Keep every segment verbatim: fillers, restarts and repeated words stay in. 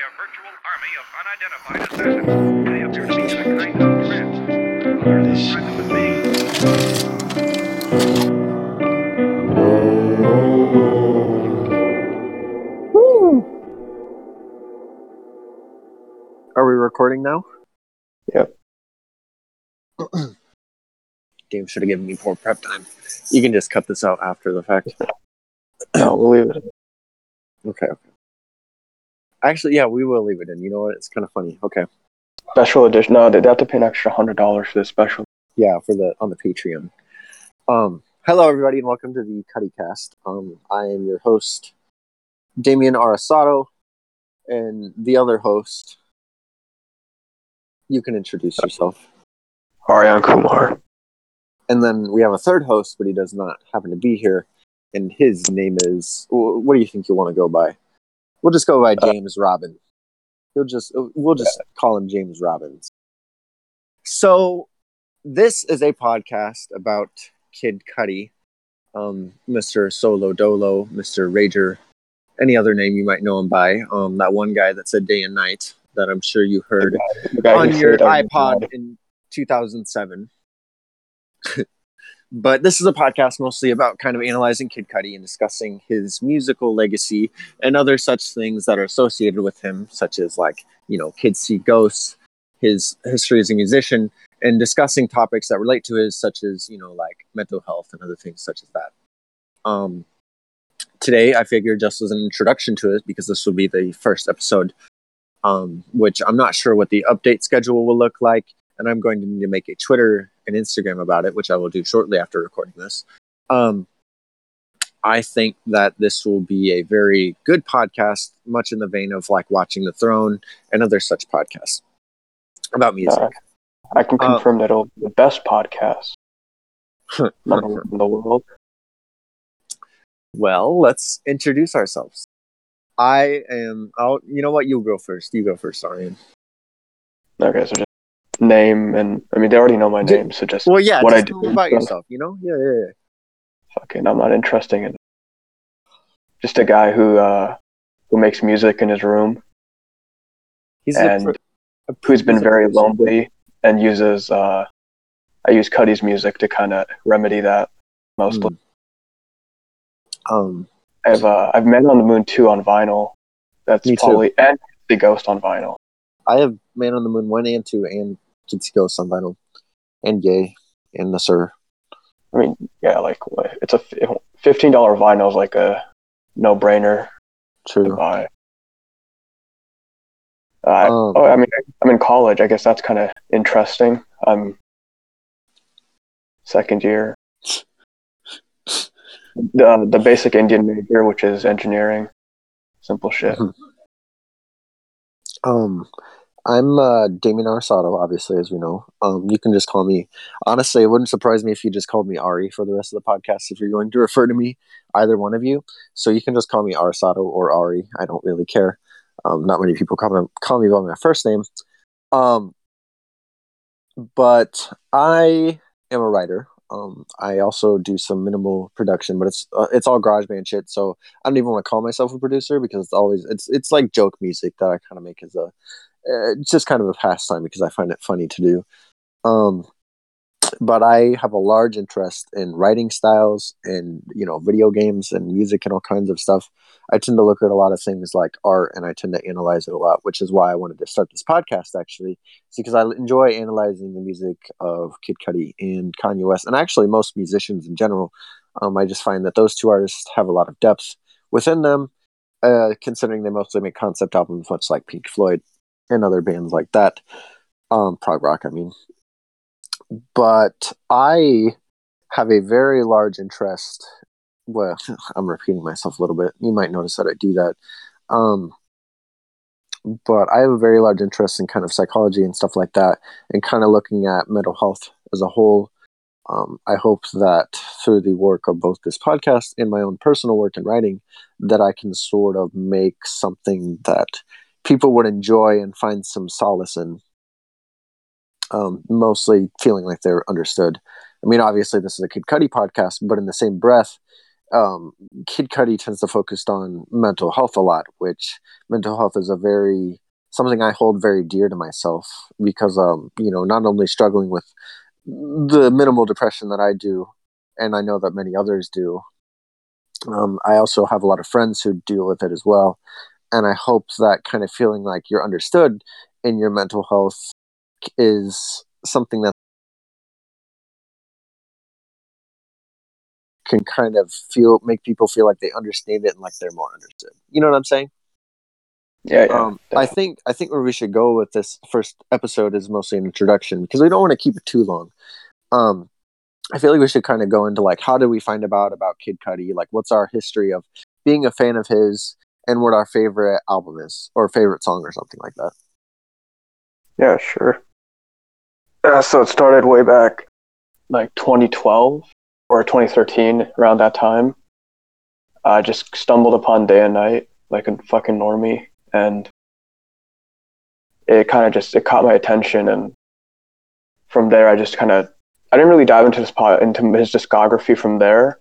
a virtual army of unidentified assassins. They appear to be a kind of threat. Are they threatened with me? Woo! Are we recording now? Yep. Game should have given me poor prep time. You can just cut this out after the fact. No, we'll leave it. Okay, okay. Actually, yeah, we will leave it in. You know what? It's kind of funny. Okay. Special edition. No, they'd have to pay an extra one hundred dollars for this special. Yeah, for the on the Patreon. Um, hello, everybody, and welcome to the CuttyCast. Um, I am your host, Damien Arisato, and the other host, you can introduce yourself. Aryan Kumar. And then we have a third host, but he does not happen to be here. And his name is... What do you think you want to go by? We'll just go by James uh, Robbins. He'll just we'll just call him James Robbins. So this is a podcast about Kid Cudi, um, Mister Solo Dolo, Mister Rager, any other name you might know him by. Um, that one guy that said Day and Night that I'm sure you heard the guy, the guy on your iPod in two thousand seven. But this is a podcast mostly about kind of analyzing Kid Cudi and discussing his musical legacy and other such things that are associated with him, such as, like, you know, Kids See Ghosts, his history as a musician, and discussing topics that relate to his, such as, you know, like mental health and other things such as that. Um, today, I figured just as an introduction to it, because this will be the first episode, um, which I'm not sure what the update schedule will look like, and I'm going to need to make a Twitter and Instagram about it, which I will do shortly after recording this. Um, I think that this will be a very good podcast, much in the vein of like Watching the Throne and other such podcasts about music. Uh, I can confirm um, that it'll be the best podcast in the world. Well, let's introduce ourselves. I am out. You know what? You go first. You go first, Aryan. Okay, so just name, and I mean they already know my name, Did, so just well, yeah, what just I do about so. yourself, you know, yeah, yeah, yeah. Fucking, I'm not interesting in. Just a guy who uh, who makes music in his room. He's and a pro- a pro- who's been very person. lonely and uses. Uh, I use Cudi's music to kind of remedy that mostly. Mm. Um, I've uh, I've Man on the Moon two on vinyl. That's probably and the Ghost on vinyl. I have Man on the Moon one and two and. Kids See Ghosts on vinyl, and Yay, and the Sir. I mean, yeah, like it's a fifteen dollar vinyl is like a no brainer. True. To buy. Uh, um, oh, I mean, I'm in college. I guess that's kind of interesting. I'm second year. the The basic Indian major, which is engineering, simple shit. Um. I'm uh, Damien Arisato, obviously, as we know. Um, you can just call me. Honestly, it wouldn't surprise me if you just called me Ari for the rest of the podcast if you're going to refer to me, either one of you. So you can just call me Arisato or Ari. I don't really care. Um, not many people call me, call me by my first name. Um, but I am a writer. Um, I also do some minimal production, but it's uh, it's all GarageBand shit. So I don't even want to call myself a producer because it's always it's it's like joke music that I kind of make as a Uh, just kind of a pastime because I find it funny to do. Um, but I have a large interest in writing styles and, you know, video games and music and all kinds of stuff. I tend to look at a lot of things like art and I tend to analyze it a lot, which is why I wanted to start this podcast, actually. It's because I enjoy analyzing the music of Kid Cudi and Kanye West and actually most musicians in general. Um, I just find that those two artists have a lot of depth within them, uh, considering they mostly make concept albums, much like Pink Floyd and other bands like that, um, prog rock, I mean. But I have a very large interest, well, I'm repeating myself a little bit. You might notice that I do that. Um, but I have a very large interest in kind of psychology and stuff like that, and kind of looking at mental health as a whole. Um, I hope that through the work of both this podcast and my own personal work and writing, that I can sort of make something that people would enjoy and find some solace in, um, mostly feeling like they're understood. I mean, obviously this is a Kid Cudi podcast, but in the same breath, um, Kid Cudi tends to focus on mental health a lot, which mental health is a very something I hold very dear to myself because, um, you know, not only struggling with the minimal depression that I do, and I know that many others do, um, I also have a lot of friends who deal with it as well. And I hope that kind of feeling like you're understood in your mental health is something that can kind of feel, make people feel like they understand it and like they're more understood. You know what I'm saying? Yeah, yeah. Um, I think I think where we should go with this first episode is mostly an introduction because we don't want to keep it too long. Um, I feel like we should kind of go into like how did we find about about Kid Cudi? Like, what's our history of being a fan of his, and what our favorite album is or favorite song or something like that. Yeah, sure. Uh, so it started way back, like twenty twelve or twenty thirteen, around that time. I just stumbled upon Day and Night like a fucking normie. And it kind of just, it caught my attention. And from there, I just kind of, I didn't really dive into his, into his discography from there.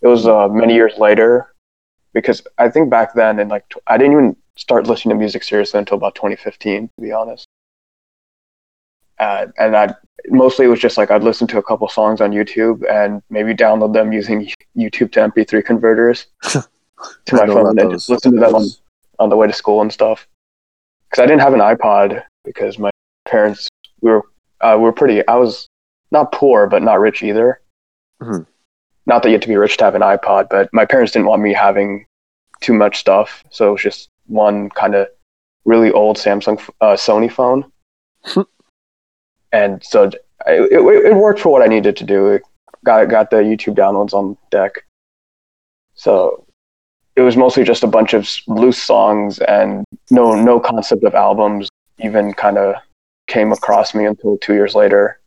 It was uh, many years later, because I think back then, in like, I didn't even start listening to music seriously until about twenty fifteen, to be honest. Uh, and I mostly it was just like, I'd listen to a couple songs on YouTube and maybe download them using YouTube to M P three converters to my phone and just listen to them on on the way to school and stuff, because I didn't have an iPod because my parents we were uh, we were pretty. I was not poor, but not rich either. Mm-hmm. Not that you have to be rich to have an iPod, but my parents didn't want me having too much stuff, so it was just one kind of really old Samsung uh, Sony phone, and so I, it it worked for what I needed to do. It got got the YouTube downloads on deck, so. It was mostly just a bunch of loose songs and no no concept of albums even kind of came across me until two years later.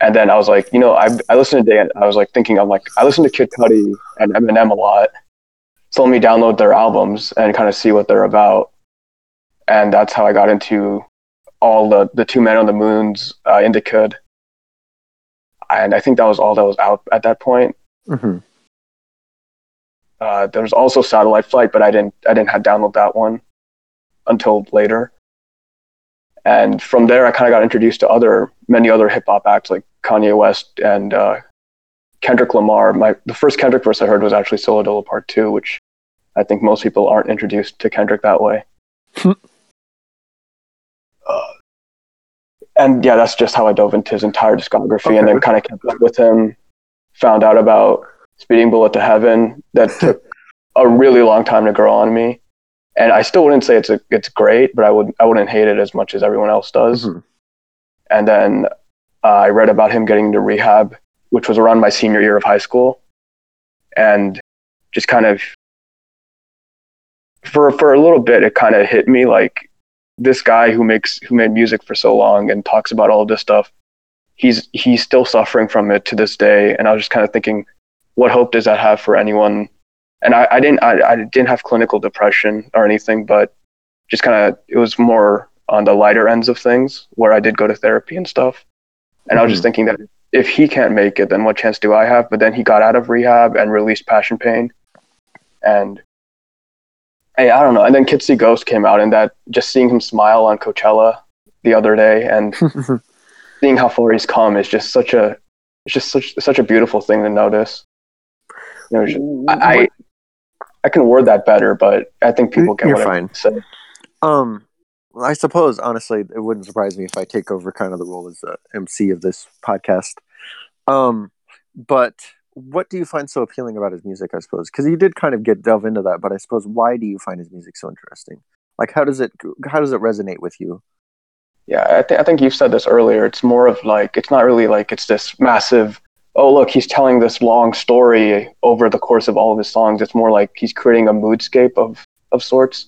And then I was like, you know, I I listened to Day and I was like thinking, I'm like, I listen to Kid Cudi and Eminem a lot. So let me download their albums and kind of see what they're about. And that's how I got into all the, the two Men on the Moons, uh, Indicud. And I think that was all that was out at that point. Mm-hmm. Uh, there was also Satellite Flight, but I didn't I didn't have download that one until later. And from there, I kind of got introduced to other many other hip hop acts like Kanye West and uh, Kendrick Lamar. My the first Kendrick verse I heard was actually Solo Dilla Part Two, which I think most people aren't introduced to Kendrick that way. uh, and yeah, that's just how I dove into his entire discography, okay. And then kind of kept up with him. Found out about Speeding Bullet to Heaven, that took a really long time to grow on me, and I still wouldn't say it's a, it's great, but I would I wouldn't hate it as much as everyone else does. Mm-hmm. And then uh, I read about him getting into rehab, which was around my senior year of high school, and just kind of for for a little bit it kind of hit me like this guy who makes who made music for so long and talks about all this stuff, he's he's still suffering from it to this day, and I was just kind of thinking, what hope does that have for anyone? And I, I didn't, I, I didn't have clinical depression or anything, but just kind of, it was more on the lighter ends of things where I did go to therapy and stuff. And mm-hmm. I was just thinking that if he can't make it, then what chance do I have? But then he got out of rehab and released Passion Pain. And hey, I don't know. And then Kids See Ghosts came out, and that just seeing him smile on Coachella the other day and seeing how far he's come is just such a, it's just such, such a beautiful thing to notice. Just, I, I I can word that better, but I think people get You're what fine. I say. Um, I suppose, honestly, it wouldn't surprise me if I take over kind of the role as the M C of this podcast. Um, but what do you find so appealing about his music, I suppose? Because you did kind of get delve into that, but I suppose why do you find his music so interesting? Like, how does it how does it resonate with you? Yeah, I, th- I think you've said this earlier. It's more of like, it's not really like it's this massive... oh, look, he's telling this long story over the course of all of his songs. It's more like he's creating a moodscape of, of sorts.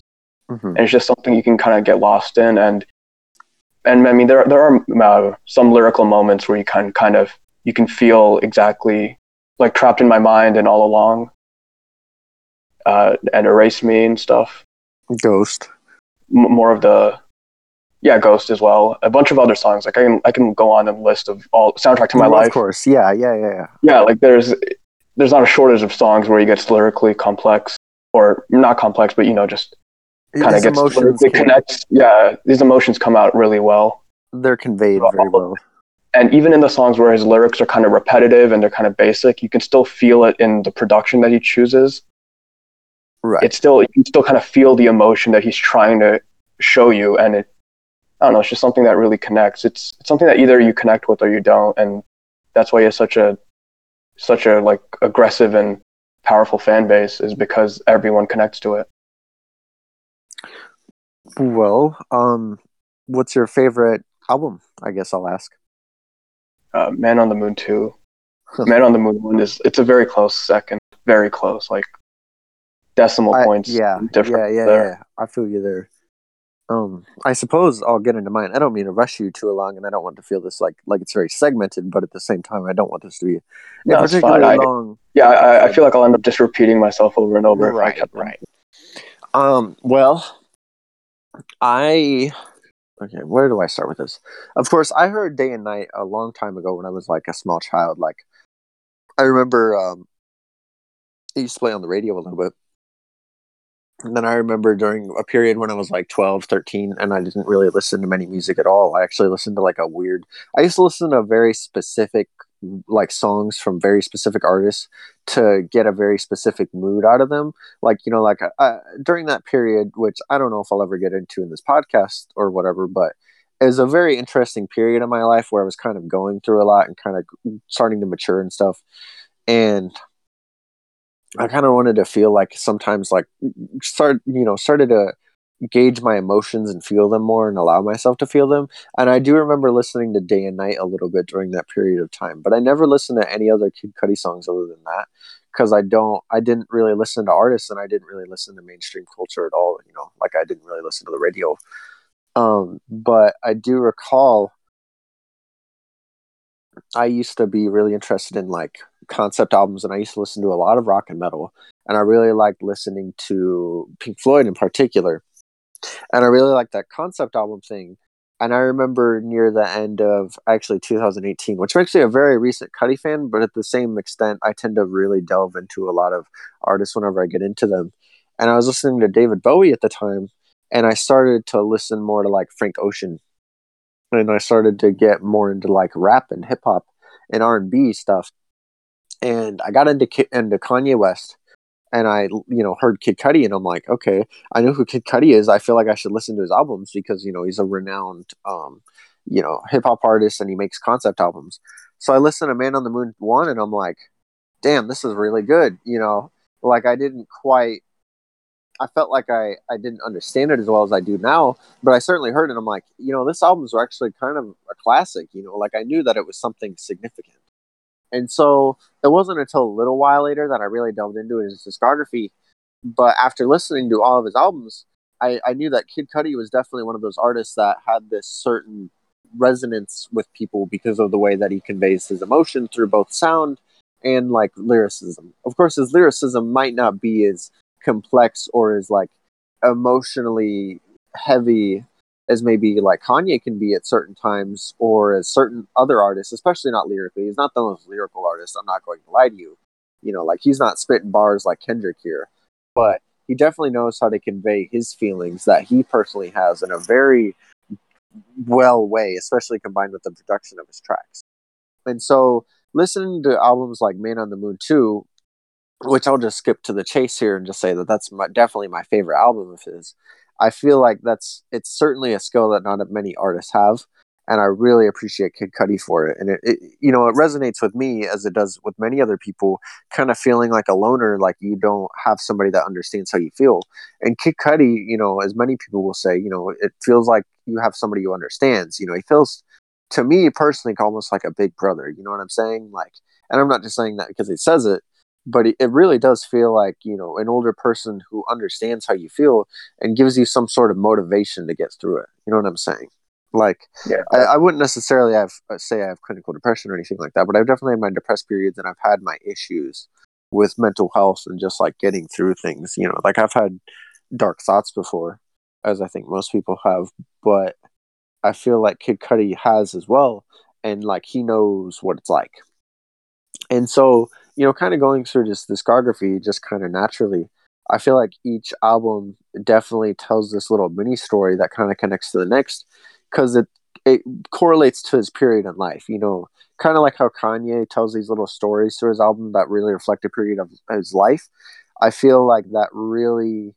Mm-hmm. And it's just something you can kind of get lost in. And, and I mean, there, there are uh, some lyrical moments where you can kind of, you can feel exactly like Trapped in My Mind and All Along uh, and Erase Me and stuff. Ghost. M- more of the, yeah, Ghost as well. A bunch of other songs. Like I can, I can go on a list of all soundtrack to my well, life. Of course, yeah, yeah, yeah, yeah. Yeah, like there's, there's not a shortage of songs where he gets lyrically complex, or not complex, but, you know, just kind of gets lyrically connects. Yeah, these emotions come out really well. They're conveyed very well. And even in the songs where his lyrics are kind of repetitive and they're kind of basic, you can still feel it in the production that he chooses. Right. It's still, you can still kind of feel the emotion that he's trying to show you. And it, I don't know, it's just something that really connects. It's, it's something that either you connect with or you don't. And that's why he has such a, such a like aggressive and powerful fan base, is because everyone connects to it. Well, um, what's your favorite album? I guess I'll ask. Uh, Man on the Moon two. Man on the Moon one is, it's a very close second. Very close, like decimal I, points. Yeah, different yeah, yeah, there. yeah. I feel you there. Um, I suppose I'll get into mine. I don't mean to rush you too along, and I don't want to feel this like like it's very segmented, but at the same time, I don't want this to be no, particularly I, long. Yeah, I, I feel like I'll end up just repeating myself over and over. Right, right. Um, well, I... Okay, where do I start with this? Of course, I heard Day and Night a long time ago when I was like a small child. Like, I remember um, it used to play on the radio a little bit. And then I remember during a period when I was like twelve, thirteen, and I didn't really listen to many music at all. I actually listened to like a weird... I used to listen to very specific like songs from very specific artists to get a very specific mood out of them. Like, you know, like uh, during that period, which I don't know if I'll ever get into in this podcast or whatever, but it was a very interesting period in my life where I was kind of going through a lot and kind of starting to mature and stuff. And I kind of wanted to feel like sometimes like start, you know, started to gauge my emotions and feel them more and allow myself to feel them. And I do remember listening to Day and Night a little bit during that period of time, but I never listened to any other Kid Cudi songs other than that, because I don't I didn't really listen to artists, and I didn't really listen to mainstream culture at all, you know, like I didn't really listen to the radio. Um but I do recall I used to be really interested in like concept albums, and I used to listen to a lot of rock and metal, and I really liked listening to Pink Floyd in particular. And I really liked that concept album thing. And I remember near the end of, actually, two thousand eighteen, which makes me a very recent Cudi fan, but at the same extent, I tend to really delve into a lot of artists whenever I get into them. And I was listening to David Bowie at the time, and I started to listen more to, like, Frank Ocean. And I started to get more into, like, rap and hip-hop and R and B stuff. And I got into into Kanye West. And I, you know, heard Kid Cudi, and I'm like, okay, I know who Kid Cudi is. I feel like I should listen to his albums because, you know, he's a renowned, um, you know, hip-hop artist, and he makes concept albums. So I listened to Man on the Moon one, and I'm like, damn, this is really good. You know, like I didn't quite, I felt like I, I didn't understand it as well as I do now, but I certainly heard it. I'm like, you know, this album's actually kind of a classic, you know, like I knew that it was something significant. And so it wasn't until a little while later that I really delved into his discography. But after listening to all of his albums, I, I knew that Kid Cudi was definitely one of those artists that had this certain resonance with people because of the way that he conveys his emotion through both sound and like lyricism. Of course, his lyricism might not be as complex or as like emotionally heavy as maybe like Kanye can be at certain times, or as certain other artists, especially not lyrically. He's not the most lyrical artist, I'm not going to lie to you. You know, like he's not spitting bars like Kendrick here, but he definitely knows how to convey his feelings that he personally has in a very well way, especially combined with the production of his tracks. And so listening to albums like Man on the Moon two, which I'll just skip to the chase here and just say that that's my, definitely my favorite album of his. I feel like that's it's certainly a skill that not many artists have, and I really appreciate Kid Cudi for it. And it, it, you know, it resonates with me as it does with many other people, kind of feeling like a loner, like you don't have somebody that understands how you feel. And Kid Cudi, you know, as many people will say, you know, it feels like you have somebody who understands. You know, he feels, to me personally, almost like a big brother. You know what I'm saying? Like, and I'm not just saying that because he says it. But it really does feel like, you know, an older person who understands how you feel and gives you some sort of motivation to get through it. You know what I'm saying? Like, yeah. I, I wouldn't necessarily have say I have clinical depression or anything like that, but I've definitely had my depressed periods, and I've had my issues with mental health and just like getting through things. You know, like I've had dark thoughts before, as I think most people have, but I feel like Kid Cudi has as well. And like, he knows what it's like. And so you know, kind of going through this discography just kind of naturally, I feel like each album definitely tells this little mini story that kind of connects to the next, because it it correlates to his period in life, you know, kind of like how Kanye tells these little stories through his album that really reflect a period of his life. I feel like that really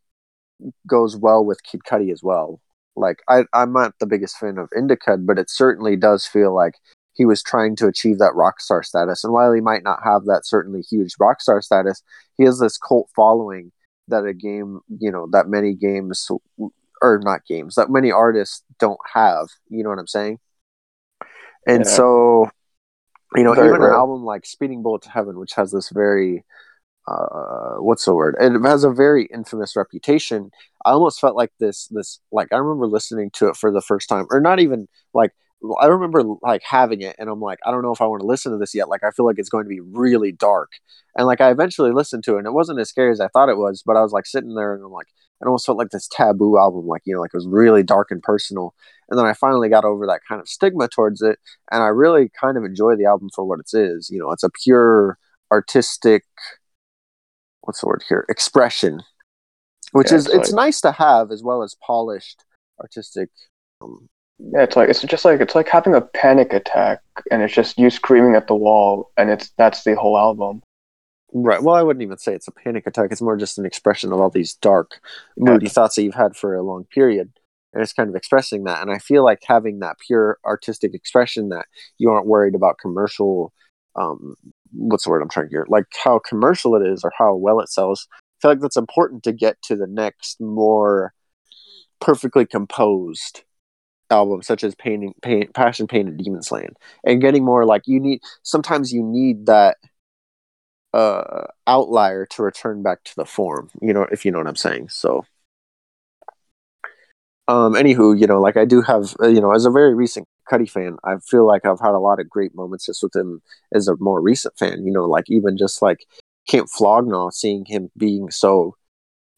goes well with Kid Cudi as well. Like, I, I'm not the biggest fan of Indicud, but it certainly does feel like he was trying to achieve that rock star status. And while he might not have that certainly huge rock star status, he has this cult following that a game, you know, that many games, or not games, that many artists don't have, you know what I'm saying? And yeah. so, you know, very even rare. An album like Speeding Bullet to Heaven, which has this very, uh, what's the word? It has a very infamous reputation. I almost felt like this, this, like, I remember listening to it for the first time, or not even, like, I remember like having it and I'm like, I don't know if I want to listen to this yet. Like, I feel like it's going to be really dark. And like, I eventually listened to it and it wasn't as scary as I thought it was, but I was like sitting there and I'm like, it almost felt like this taboo album, like, you know, like it was really dark and personal. And then I finally got over that kind of stigma towards it. And I really kind of enjoy the album for what it is. You know, it's a pure artistic, what's the word here? Expression, which yeah, is, it's, it's like... nice to have, as well as polished artistic, um, yeah, it's like it's just like it's like having a panic attack, and it's just you screaming at the wall, and it's that's the whole album. Right. Well, I wouldn't even say it's a panic attack. It's more just an expression of all these dark, moody yeah. thoughts that you've had for a long period, and it's kind of expressing that. And I feel like having that pure artistic expression that you aren't worried about commercial. Um, what's the word I'm trying to hear? Like how commercial it is, or how well it sells. I feel like that's important to get to the next more perfectly composed albums, such as painting pain, Passion Pain and Demon's Land, and getting more like you need sometimes you need that uh outlier to return back to the form, you know, if you know what I'm saying. So um anywho, you know, like I do have uh, you know, as a very recent Cudi fan, I feel like I've had a lot of great moments just with him as a more recent fan, you know, like even just like Camp Flog Gnaw, seeing him being so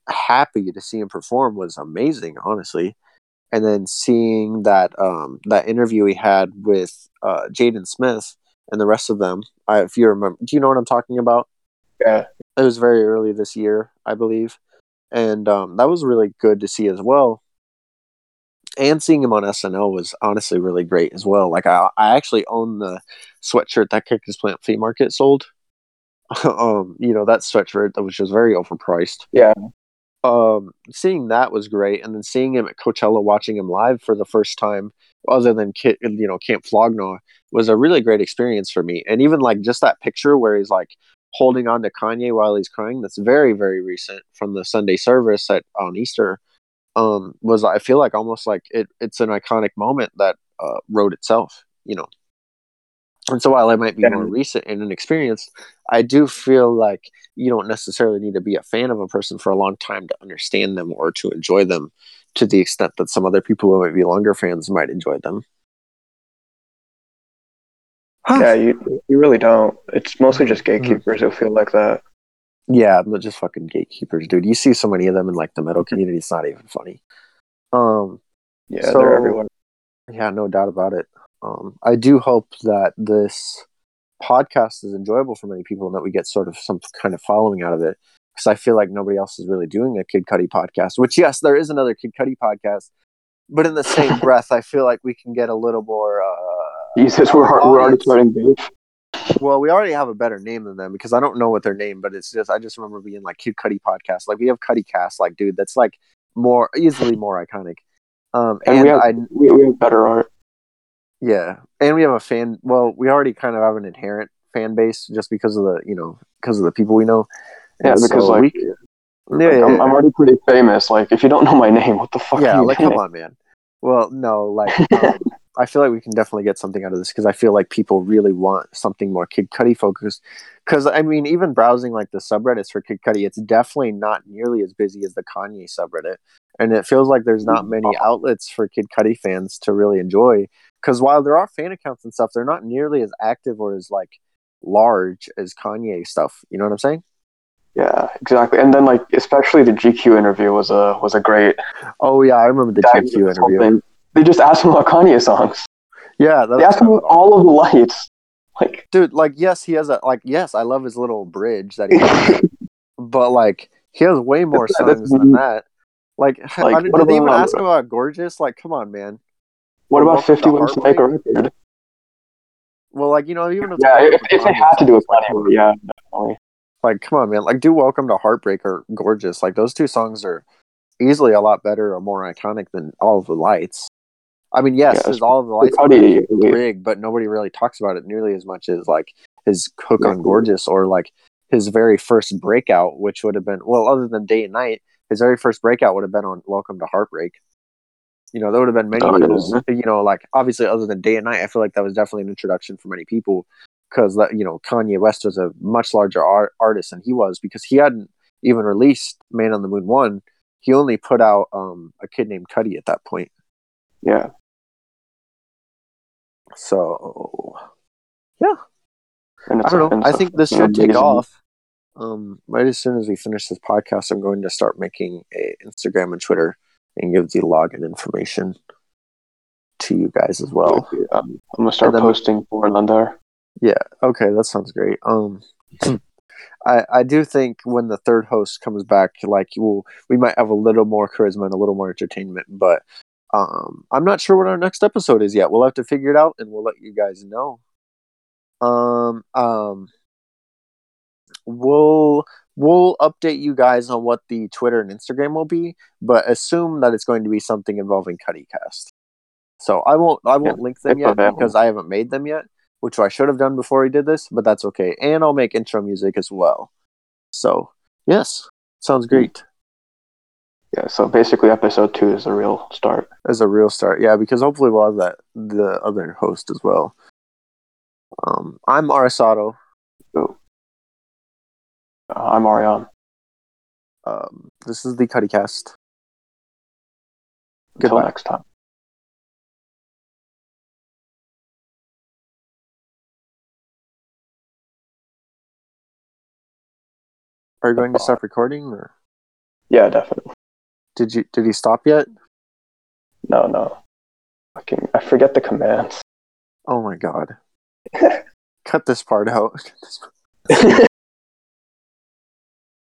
happy to see him perform was amazing, honestly. And then seeing that um, that interview he had with uh, Jaden Smith and the rest of them, I, if you remember, do you know what I'm talking about? Yeah, it was very early this year, I believe, and um, that was really good to see as well. And seeing him on S N L was honestly really great as well. Like I, I actually own the sweatshirt that Kickers Plant Flea Market sold. um, you know, that sweatshirt that was just very overpriced. Yeah. Um, seeing that was great, and then seeing him at Coachella, watching him live for the first time, other than Kid, you know, Camp Flog Gnaw, was a really great experience for me. And even like just that picture where he's like holding on to Kanye while he's crying, that's very, very recent from the Sunday Service at on Easter. Um, was I feel like almost like it, it's an iconic moment that uh, wrote itself, you know. And so while I might be more recent and inexperienced, I do feel like you don't necessarily need to be a fan of a person for a long time to understand them or to enjoy them to the extent that some other people who might be longer fans might enjoy them. Huh. Yeah, you you really don't. It's mostly just gatekeepers mm-hmm. who feel like that. Yeah, but just fucking gatekeepers, dude. You see so many of them in like the metal community, it's not even funny. Um, yeah, so, they're everywhere. Yeah, no doubt about it. Um, I do hope that this podcast is enjoyable for many people and that we get sort of some kind of following out of it, because I feel like nobody else is really doing a Kid Cudi podcast, which, yes, there is another Kid Cudi podcast, but in the same breath, I feel like we can get a little more... Uh, he says we're, we're already starting beef. Well, we already have a better name than them, because I don't know what their name, but it's just I just remember being like Kid Cudi podcast. Like, we have CuttyCast, like, dude, that's like more easily more iconic. Um, and, and we have, I, we, we have better art. Yeah, and we have a fan, well, we already kind of have an inherent fan base just because of the, you know, because of the people we know. And yeah, because, so like, we, yeah, like yeah, I'm, yeah. I'm already pretty famous. Like, if you don't know my name, what the fuck? Yeah, are you like, doing? Come on, man. Well, no, like, um, I feel like we can definitely get something out of this, because I feel like people really want something more Kid Cudi focused. Because, I mean, even browsing, like, the subreddits for Kid Cudi, it's definitely not nearly as busy as the Kanye subreddit. And it feels like there's not many outlets for Kid Cudi fans to really enjoy. Because while there are fan accounts and stuff, they're not nearly as active or as, like, large as Kanye stuff. You know what I'm saying? Yeah, exactly. And then, like, especially the G Q interview was a was a great... Oh, yeah, I remember the G Q interview. They just asked him about Kanye songs. Yeah. That they asked him about all of the lights. Like, dude, like, yes, he has a, like, yes, I love his little bridge that he has. But, like, he has way more songs than that. Like, like I, did about, they even ask him about Gorgeous? Like, come on, man. What about fifty-one Snake Record? Well, like, you know, even if, yeah, if, if they had to do a funny, yeah, definitely. Like, come on, man. Like, do Welcome to Heartbreak or Gorgeous. Like, those two songs are easily a lot better or more iconic than All of the Lights. I mean, yes, yeah, All of the Lights is big, but nobody really talks about it nearly as much as, like, his hook yeah. on Gorgeous or, like, his very first breakout, which would have been, well, other than Day and Night, his very first breakout would have been on Welcome to Heartbreak. You know, there would have been many oh, people's, yeah. you know, like, obviously, other than Day and Night, I feel like that was definitely an introduction for many people because, you know, Kanye West was a much larger art- artist than he was because he hadn't even released Man on the Moon one. He only put out um, a kid named Cudi at that point. Yeah. So, yeah. I don't know. I think this should take off. Um, right as soon as we finish this podcast, I'm going to start making a Instagram and Twitter and give the login information to you guys as well. Okay, um, I'm gonna start posting for Lundar. Yeah. Okay, that sounds great. Um, I I do think when the third host comes back, like we'll we might have a little more charisma and a little more entertainment, but. Um, I'm not sure what our next episode is yet. We'll have to figure it out, and we'll let you guys know. Um, um, we'll we'll update you guys on what the Twitter and Instagram will be, but assume that it's going to be something involving CuttyCast. So I won't I won't yeah, link them yet because I haven't made them yet, which I should have done before we did this, but that's okay. And I'll make intro music as well. So yes, sounds great. Yeah, so basically episode two is a real start. Is a real start, yeah, because hopefully we'll have that, the other host as well. Um, I'm Arisato. Oh. Uh, I'm Aryan. Um, this is the CuttyCast. Until Goodbye. Next time. Are you going to stop recording? Or? Yeah, definitely. Did you? Did he stop yet? No, no. Fucking, I forget the commands. Oh my god! Cut this part out.